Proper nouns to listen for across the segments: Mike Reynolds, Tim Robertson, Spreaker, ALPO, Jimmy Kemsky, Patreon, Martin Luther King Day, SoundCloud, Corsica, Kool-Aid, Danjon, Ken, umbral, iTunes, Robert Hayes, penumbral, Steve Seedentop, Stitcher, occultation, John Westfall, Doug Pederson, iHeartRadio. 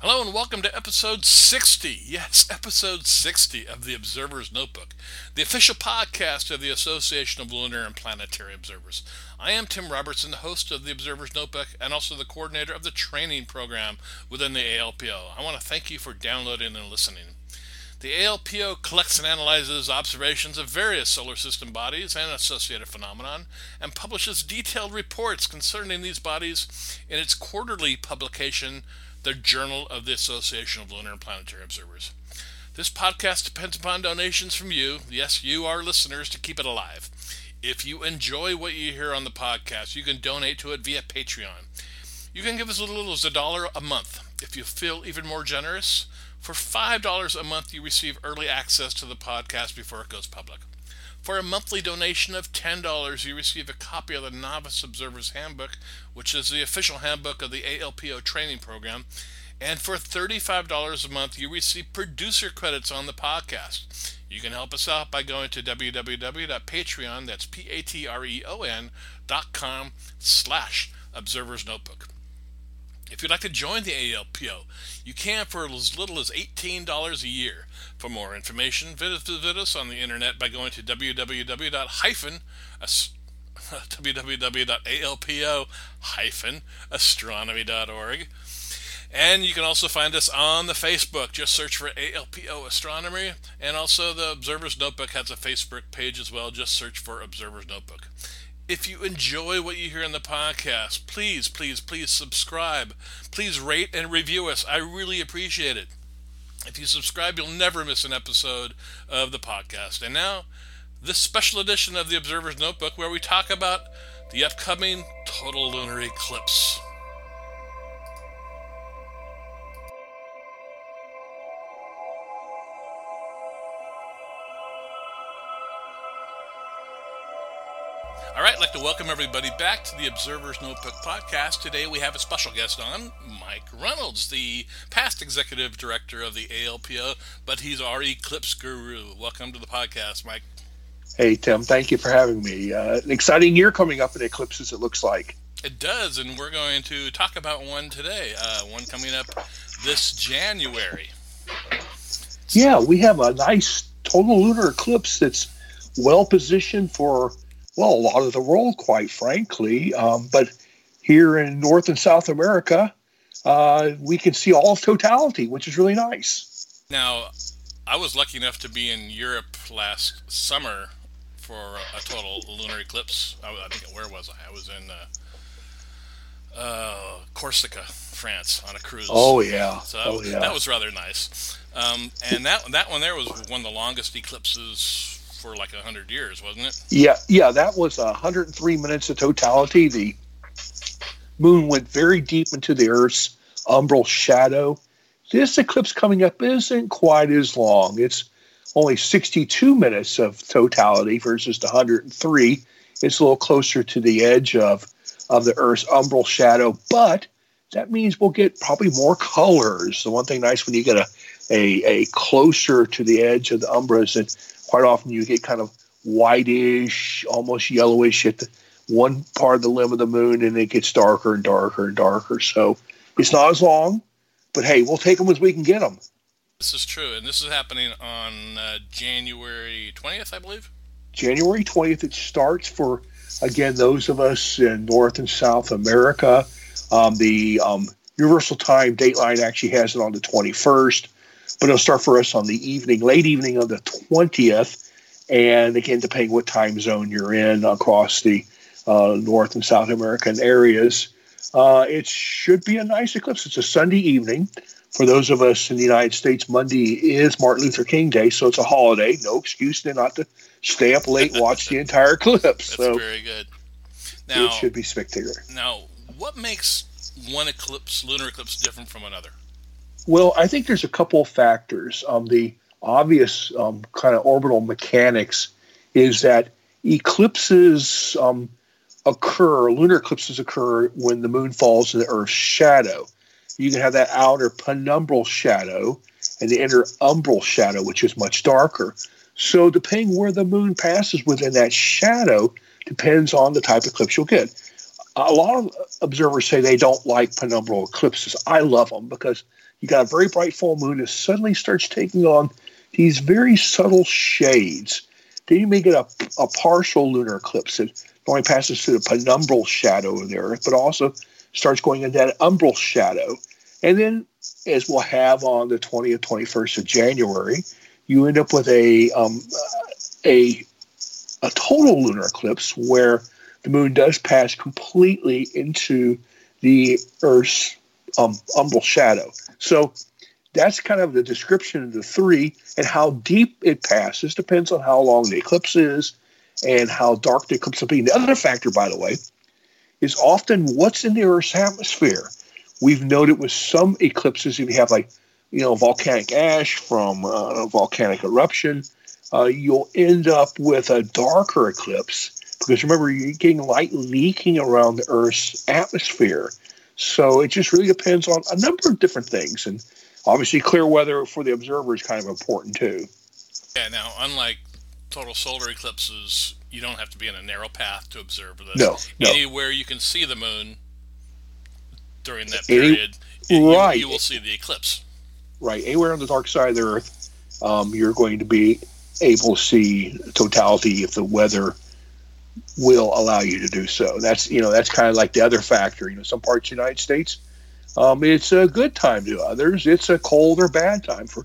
Hello and welcome to episode 60. Yes, episode 60 of the Observer's Notebook, the official podcast of the Association of Lunar and Planetary Observers. I am Tim Robertson, the host of the Observer's Notebook and also the coordinator of the training program within the ALPO. I want to thank you for downloading and listening. The ALPO collects and analyzes observations of various solar system bodies and associated phenomenon, and publishes detailed reports concerning these bodies in its quarterly publication, the Journal of the Association of Lunar and Planetary Observers. This podcast depends upon donations from you, yes, you, our listeners, to keep it alive. If you enjoy what you hear on the podcast, you can donate to it via Patreon. You can give as little as $1 a month. If you feel even more generous, for $5 a month, you receive early access to the podcast before it goes public. For a monthly donation of $10, you receive a copy of the Novice Observer's Handbook, which is the official handbook of the ALPO training program. And for $35 a month, you receive producer credits on the podcast. You can help us out by going to www.patreon, that's patreon.com/observersnotebook. If you'd like to join the ALPO, you can for as little as $18 a year. For more information, visit us on the internet by going to www.alpo-astronomy.org. And you can also find us on the Facebook. Just search for ALPO Astronomy. And also the Observer's Notebook has a Facebook page as well. Just search for Observer's Notebook. If you enjoy what you hear in the podcast, please subscribe. Please rate and review us. I really appreciate it. If you subscribe, you'll never miss an episode of the podcast. And now, this special edition of the Observer's Notebook, where we talk about the upcoming total lunar eclipse. All right, I'd like to welcome everybody back to the Observer's Notebook podcast. Today we have a special guest on, Mike Reynolds, the past executive director of the ALPO, but he's our eclipse guru. Welcome to the podcast, Mike. Hey, Tim. Thank you for having me. An exciting year coming up in eclipses, it looks like. It does, and we're going to talk about one today, one coming up this January. Yeah, we have a nice total lunar eclipse that's well-positioned for... well, a lot of the world, quite frankly, but here in North and South America, we can see all of totality, which is really nice. Now, I was lucky enough to be in Europe last summer for a total lunar eclipse. I think, where was I? I was in Corsica, France, on a cruise. Oh, yeah. So that was rather nice. And that one there was one of the longest eclipses for like 100 years, wasn't it? Yeah, that was 103 minutes of totality. The moon went very deep into the Earth's umbral shadow. This eclipse coming up isn't quite as long. It's only 62 minutes of totality versus the 103. It's a little closer to the edge of the Earth's umbral shadow, but that means we'll get probably more colors. The one thing nice when you get a closer to the edge of the umbra is that quite often you get kind of whitish, almost yellowish at one part of the limb of the moon, and it gets darker and darker and darker. So it's not as long, but hey, we'll take them as we can get them. This is true, and this is happening on January 20th, I believe? January 20th it starts for, again, those of us in North and South America. The Universal Time Dateline actually has it on the 21st. But it'll start for us on the evening, late evening of the 20th. And again, depending what time zone you're in across the North and South American areas, it should be a nice eclipse. It's a Sunday evening. For those of us in the United States, Monday is Martin Luther King Day, so it's a holiday. No excuse not to stay up late and watch the entire eclipse. That's so very good. Now, it should be spectacular. Now, what makes one eclipse, lunar eclipse, different from another? Well, I think there's a couple of factors. The obvious kind of orbital mechanics is that eclipses occur, lunar eclipses occur when the moon falls in the Earth's shadow. You can have that outer penumbral shadow and the inner umbral shadow, which is much darker. So depending where the moon passes within that shadow depends on the type of eclipse you'll get. A lot of observers say they don't like penumbral eclipses. I love them because you got a very bright full moon that suddenly starts taking on these very subtle shades. Then you may get a partial lunar eclipse that not only passes through the penumbral shadow of the Earth, but also starts going into that umbral shadow. And then, as we'll have on the 20th, 21st of January, you end up with a total lunar eclipse where the moon does pass completely into the Earth's umbral shadow. So that's kind of the description of the three, and how deep it passes depends on how long the eclipse is and how dark the eclipse will be. And the other factor, by the way, is often what's in the Earth's atmosphere. We've noted with some eclipses, if you have volcanic ash from a volcanic eruption, you'll end up with a darker eclipse because remember, you're getting light leaking around the Earth's atmosphere. So it just really depends on a number of different things. And obviously clear weather for the observer is kind of important too. Yeah, now unlike total solar eclipses, you don't have to be in a narrow path to observe this. No. Anywhere you can see the moon during that period, you will see the eclipse. Right. Anywhere on the dark side of the Earth, you're going to be able to see totality if the weather will allow you to do so. That's kind of like the other factor. Some parts of the United States, it's a good time to others. It's a cold or bad time. For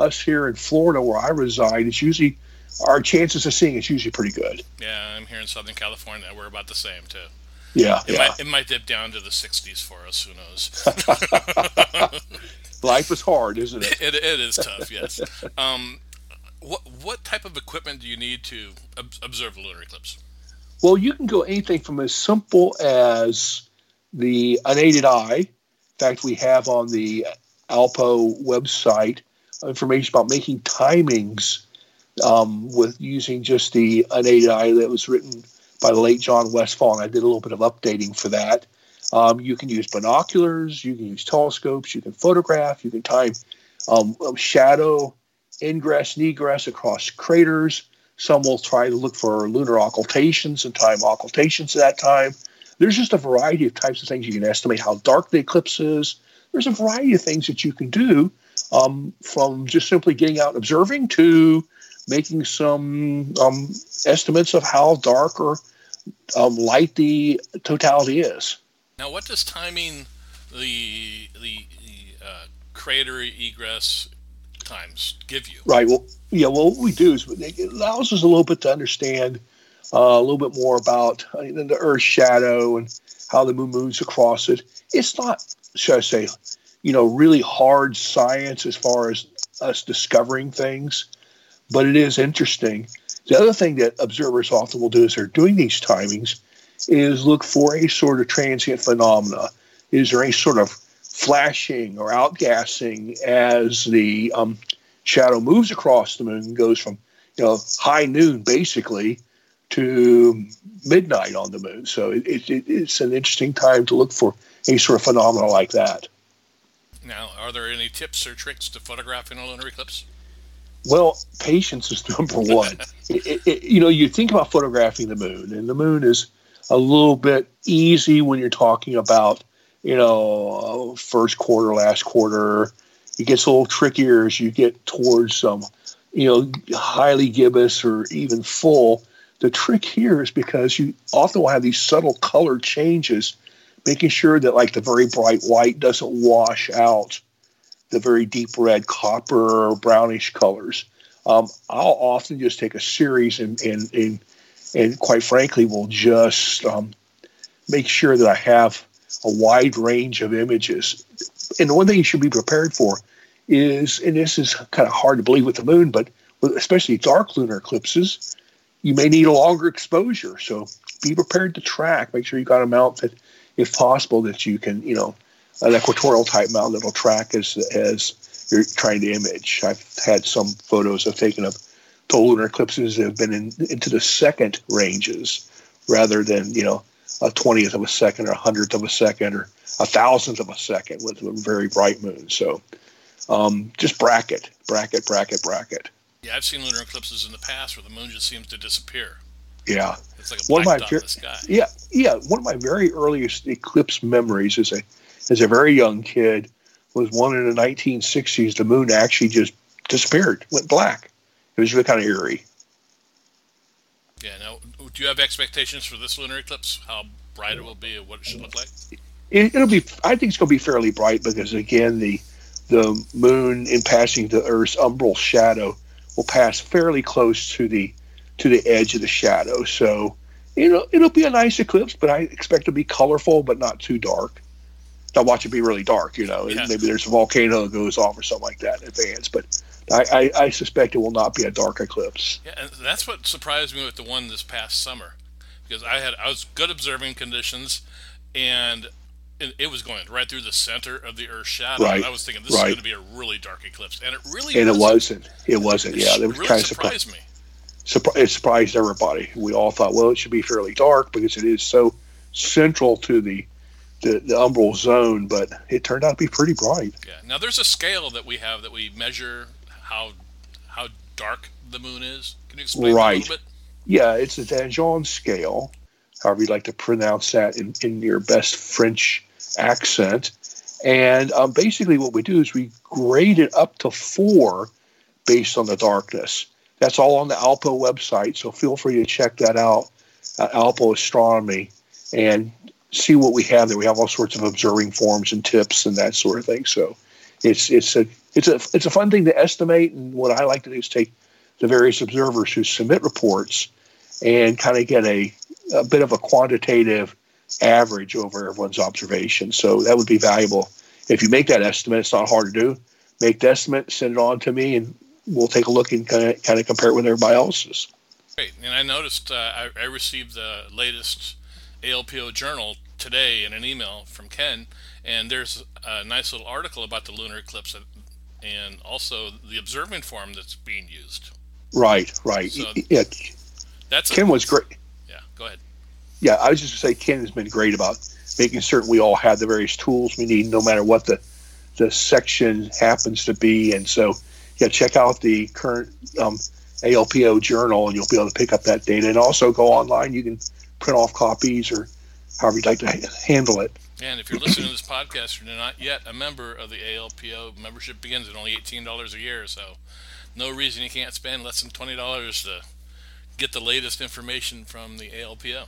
us here in Florida where I reside, it's usually our chances of seeing it's usually pretty good. Yeah, I'm here in Southern California. We're about the same too. Yeah, It might dip down to the 60s for us. Who knows? Life is hard, isn't it? It is tough. Yes. What type of equipment do you need to observe a lunar eclipse? Well, you can go anything from as simple as the unaided eye. In fact, we have on the ALPO website information about making timings with using just the unaided eye that was written by the late John Westfall, and I did a little bit of updating for that. You can use binoculars, you can use telescopes, you can photograph, you can time shadow, ingress, and egress across craters. Some will try to look for lunar occultations and time occultations at that time. There's just a variety of types of things. You can estimate how dark the eclipse is. There's a variety of things that you can do, from just simply getting out and observing to making some estimates of how dark or light the totality is. Now, what does timing the crater egress times give you? Right. Well, yeah. Well, what we do is it allows us a little bit to understand a little bit more about the Earth's shadow and how the moon moves across it. It's not, should I say, really hard science as far as us discovering things, but it is interesting. The other thing that observers often will do as they're doing these timings is look for a sort of transient phenomena. Is there any sort of flashing or outgassing as the shadow moves across the moon and goes from high noon basically to midnight on the moon? So it's an interesting time to look for any sort of phenomena like that. Now, are there any tips or tricks to photographing a lunar eclipse? Well, patience is number one. You think about photographing the moon, and the moon is a little bit easy when you're talking about, first quarter, last quarter. It gets a little trickier as you get towards some, highly gibbous or even full. The trick here is because you often will have these subtle color changes, making sure that like the very bright white doesn't wash out the very deep red, copper, or brownish colors. I'll often just take a series and quite frankly, will just make sure that I have a wide range of images. And the one thing you should be prepared for is, and this is kind of hard to believe with the moon, but especially dark lunar eclipses, you may need a longer exposure. So be prepared to track. Make sure you got an amount that, if possible, that you can, an equatorial type mountain track as you're trying to image. I've had some photos I've taken of total lunar eclipses that have been into the second ranges rather than, you know, a 20th of a second or a 100th of a second or a 1,000th of a second with a very bright moon. So just bracket. Yeah, I've seen lunar eclipses in the past where the moon just seems to disappear. Yeah. It's like a black dot in the sky. Yeah. One of my very earliest eclipse memories as a very young kid was one in the 1960s. The moon actually just disappeared, went black. It was really kind of eerie. Yeah. Now, do you have expectations for this lunar eclipse? How bright it will be and what it should look like? It'll be. I think it's going to be fairly bright because, again, the moon in passing the Earth's umbral shadow will pass fairly close to the edge of the shadow. So, you know, it'll be a nice eclipse, but I expect it to be colorful, but not too dark. Now, watch it be really dark, you know, yeah. Maybe there's a volcano that goes off or something like that in advance, but I suspect it will not be a dark eclipse. Yeah, and that's what surprised me with the one this past summer, because I was good observing conditions, and it was going right through the center of the Earth's shadow. Right. And I was thinking this is going to be a really dark eclipse, and it wasn't. It wasn't. Yeah, it was really kind of surprised me. It surprised everybody. We all thought, well, it should be fairly dark because it is so central to the umbral zone, but it turned out to be pretty bright. Yeah. Now there's a scale that we have that we measure how dark the moon is. Can you explain that a little bit? Yeah, it's the Danjon scale, however you'd like to pronounce that in your best French accent. And basically what we do is we grade it up to 4 based on the darkness. That's all on the ALPO website, so feel free to check that out, ALPO Astronomy, and see what we have there. We have all sorts of observing forms and tips and that sort of thing. So it's a fun thing to estimate. And what I like to do is take the various observers who submit reports and kind of get a bit of a quantitative average over everyone's observation. So that would be valuable. If you make that estimate, it's not hard to do. Make the estimate, send it on to me, and we'll take a look and kind of compare it with everybody else's. Great. And I noticed I received the latest ALPO journal today in an email from Ken, and there's a nice little article about the lunar eclipse and also the observing form that's being used. Right. So yeah. Ken was great. Yeah, go ahead. Yeah, I was just going to say Ken has been great about making certain we all have the various tools we need no matter what the section happens to be. And so, yeah, check out the current ALPO journal, and you'll be able to pick up that data. And also go online. You can print off copies or however you'd like to handle it. And if you're listening to this podcast and you're not yet a member of the ALPO, membership begins at only $18 a year. So no reason you can't spend less than $20 to get the latest information from the ALPO.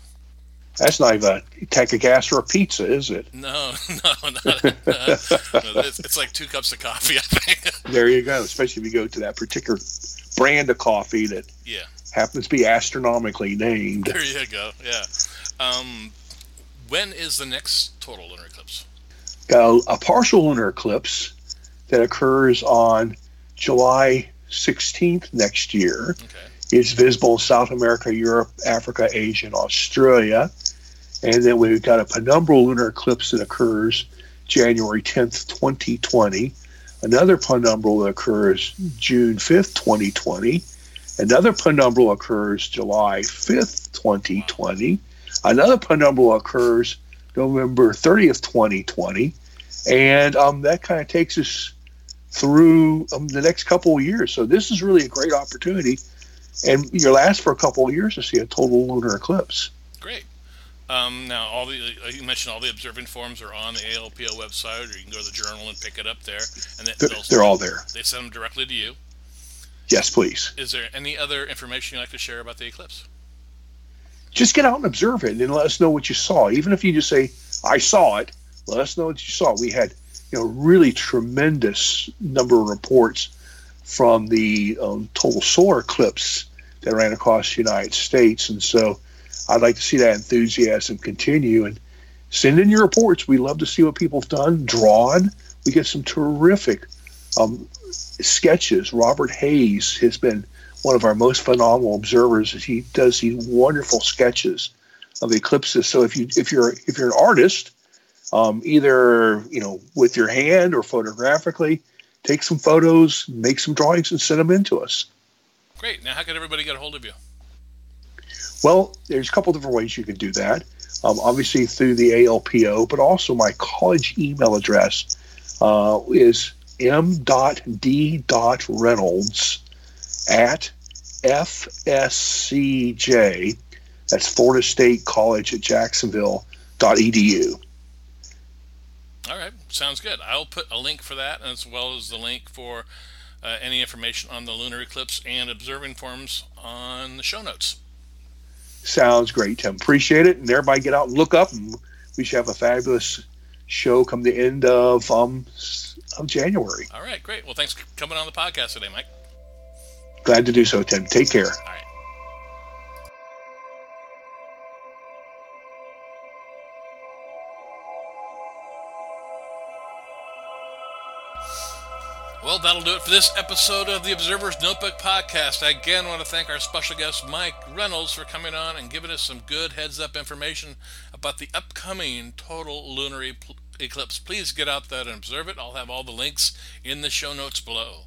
That's not even a tank of gas or a pizza, is it? No. It's like 2 cups of coffee, I think. There you go, especially if you go to that particular brand of coffee that happens to be astronomically named. There you go, yeah. When is the next total lunar eclipse? A partial lunar eclipse that occurs on July 16th next year. Okay. It's visible in South America, Europe, Africa, Asia, and Australia. And then we've got a penumbral lunar eclipse that occurs January 10th, 2020. Another penumbral that occurs June 5th, 2020. Another penumbral occurs July 5th, 2020. Another penumbral occurs November 30th, 2020. And that kind of takes us through the next couple of years. So this is really a great opportunity. And you'll last for a couple of years to see a total lunar eclipse. Great. Now, you mentioned all the observing forms are on the ALPO website, or you can go to the journal and pick it up there. And they're all there. They send them directly to you. Yes, please. Is there any other information you'd like to share about the eclipse? Just get out and observe it, and then let us know what you saw. Even if you just say, I saw it, let us know what you saw. We had, you know, really tremendous number of reports from the total solar eclipse that ran across the United States. And so I'd like to see that enthusiasm continue. And send in your reports. We love to see what people have done, drawn. We get some terrific sketches. Robert Hayes has been one of our most phenomenal observers. He does these wonderful sketches of the eclipses. So if you're an artist, either, with your hand or photographically, take some photos, make some drawings, and send them in to us. Great. Now, how can everybody get a hold of you? Well, there's a couple different ways you can do that. Obviously through the ALPO, but also my college email address is m.d.reynolds@FSCJ, that's Florida State College at Jacksonville.edu. All right, sounds good. I'll put a link for that as well as the link for any information on the lunar eclipse and observing forms on the show notes. Sounds great, Tim. Appreciate it. And everybody get out and look up, and we should have a fabulous show come the end of January. All right, great. Well, thanks for coming on the podcast today, Mike. Glad to do so, Tim. Take care. All right. Well, that'll do it for this episode of the Observer's Notebook Podcast. I again want to thank our special guest, Mike Reynolds, for coming on and giving us some good heads-up information about the upcoming total lunar eclipse. Please get out there and observe it. I'll have all the links in the show notes below.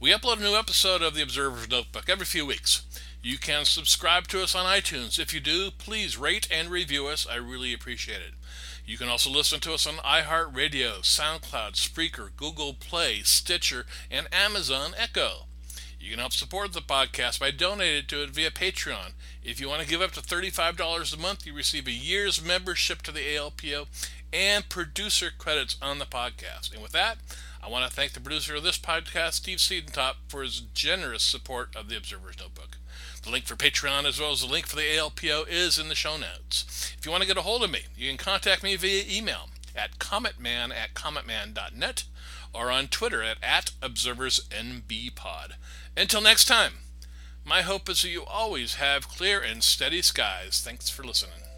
We upload a new episode of the Observer's Notebook every few weeks. You can subscribe to us on iTunes. If you do, please rate and review us. I really appreciate it. You can also listen to us on iHeartRadio, SoundCloud, Spreaker, Google Play, Stitcher, and Amazon Echo. You can help support the podcast by donating to it via Patreon. If you want to give up to $35 a month, you receive a year's membership to the ALPO and producer credits on the podcast. And with that, I want to thank the producer of this podcast, Steve Seedentop, for his generous support of the Observer's Notebook. The link for Patreon as well as the link for the ALPO is in the show notes. If you want to get a hold of me, you can contact me via email at cometman@cometman.net or on Twitter at @observersnbpod. Until next time, my hope is that you always have clear and steady skies. Thanks for listening.